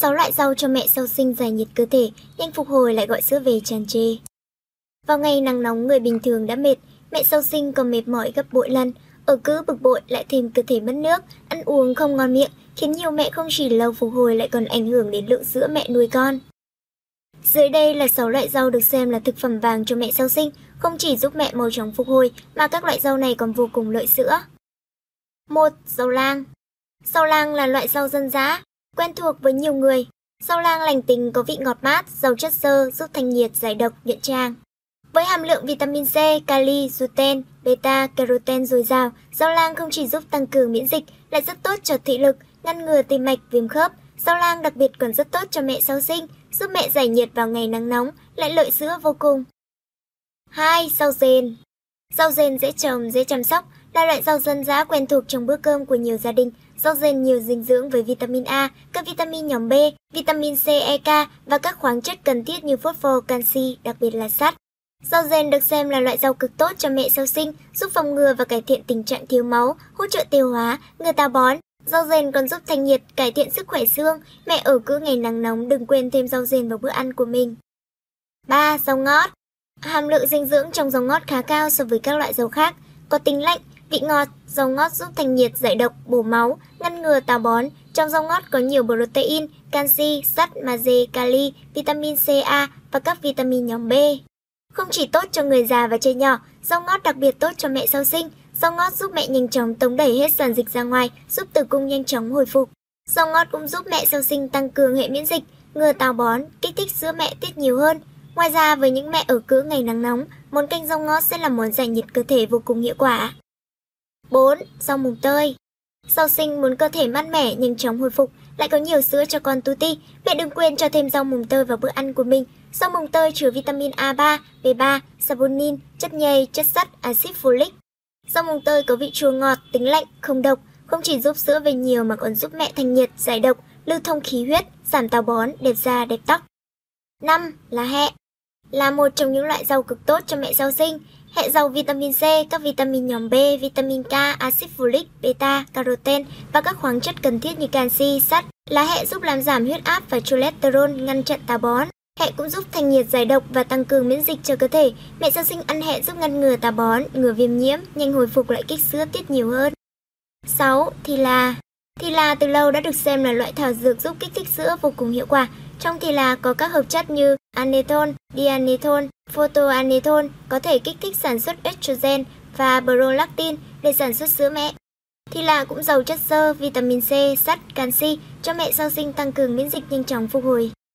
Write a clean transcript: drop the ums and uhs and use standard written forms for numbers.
6 loại rau cho mẹ sau sinh giải nhiệt cơ thể, nhanh phục hồi lại gọi sữa về tràn trề. Vào ngày nắng nóng người bình thường đã mệt, mẹ sau sinh còn mệt mỏi gấp bội lần. Ở cứ bực bội lại thêm cơ thể mất nước, ăn uống không ngon miệng, khiến nhiều mẹ không chỉ lâu phục hồi lại còn ảnh hưởng đến lượng sữa mẹ nuôi con. Dưới đây là 6 loại rau được xem là thực phẩm vàng cho mẹ sau sinh, không chỉ giúp mẹ mau chóng phục hồi mà các loại rau này còn vô cùng lợi sữa. 1. Rau lang. Rau lang là loại rau dân dã, quen thuộc với nhiều người. Rau lang lành tính có vị ngọt mát, giàu chất xơ, giúp thanh nhiệt, giải độc, nhuận tràng. Với hàm lượng vitamin C, kali, gluten, beta, caroten dồi dào, rau lang không chỉ giúp tăng cường miễn dịch, lại rất tốt cho thị lực, ngăn ngừa tim mạch, viêm khớp. Rau lang đặc biệt còn rất tốt cho mẹ sau sinh, giúp mẹ giải nhiệt vào ngày nắng nóng, lại lợi sữa vô cùng. 2. Rau dền. Rau dền dễ trồng, dễ chăm sóc, là loại rau dân dã quen thuộc trong bữa cơm của nhiều gia đình. Rau dền nhiều dinh dưỡng với vitamin A, các vitamin nhóm B, vitamin C, E, K và các khoáng chất cần thiết như phốt pho, canxi, đặc biệt là sắt. Rau dền được xem là loại rau cực tốt cho mẹ sau sinh, giúp phòng ngừa và cải thiện tình trạng thiếu máu, hỗ trợ tiêu hóa, ngừa táo bón. Rau dền còn giúp thanh nhiệt, cải thiện sức khỏe xương. Mẹ ở cứ ngày nắng nóng đừng quên thêm rau dền vào bữa ăn của mình. 3. Rau ngót. Hàm lượng dinh dưỡng trong rau ngót khá cao so với các loại rau khác, có tính lạnh, vị ngọt. Rau ngót giúp thanh nhiệt, giải độc, bổ máu, ngăn ngừa táo bón. Trong rau ngót có nhiều protein, canxi, sắt, magie, kali, vitamin CA và các vitamin nhóm B. Không chỉ tốt cho người già và trẻ nhỏ, rau ngót đặc biệt tốt cho mẹ sau sinh. Rau ngót giúp mẹ nhanh chóng tống đẩy hết sản dịch ra ngoài, giúp tử cung nhanh chóng hồi phục. Rau ngót cũng giúp mẹ sau sinh tăng cường hệ miễn dịch, ngừa táo bón, kích thích sữa mẹ tiết nhiều hơn. Ngoài ra, với những mẹ ở cứ ngày nắng nóng, món canh rau ngót sẽ là món giải nhiệt cơ thể vô cùng hiệu quả. 4. Rau mùng tơi. Sau sinh muốn cơ thể mát mẻ, nhanh chóng hồi phục, lại có nhiều sữa cho con tu ti, mẹ đừng quên cho thêm rau mùng tơi vào bữa ăn của mình. Rau mùng tơi chứa vitamin A3, B3, saponin, chất nhầy, chất sắt, axit folic. Rau mùng tơi có vị chua ngọt, tính lạnh, không độc, không chỉ giúp sữa về nhiều mà còn giúp mẹ thanh nhiệt, giải độc, lưu thông khí huyết, giảm táo bón, đẹp da, đẹp tóc. 5. Lá hẹ. Là một trong những loại rau cực tốt cho mẹ sau sinh. Hẹ giàu vitamin C, các vitamin nhóm B, vitamin K, axit folic, beta, caroten và các khoáng chất cần thiết như canxi, sắt. Lá hẹ giúp làm giảm huyết áp và cholesterol, ngăn chặn táo bón. Hẹ cũng giúp thanh nhiệt, giải độc và tăng cường miễn dịch cho cơ thể. Mẹ sau sinh ăn hẹ giúp ngăn ngừa táo bón, ngừa viêm nhiễm, nhanh hồi phục lại kích sữa tiết nhiều hơn. 6. Thì là. Thì là từ lâu đã được xem là loại thảo dược giúp kích thích sữa vô cùng hiệu quả. Trong thì là có các hợp chất như anethon, dianethon, photoanethon có thể kích thích sản xuất estrogen và prolactin để sản xuất sữa mẹ. Thì là cũng giàu chất xơ, vitamin C, sắt, canxi cho mẹ sau sinh tăng cường miễn dịch nhanh chóng phục hồi.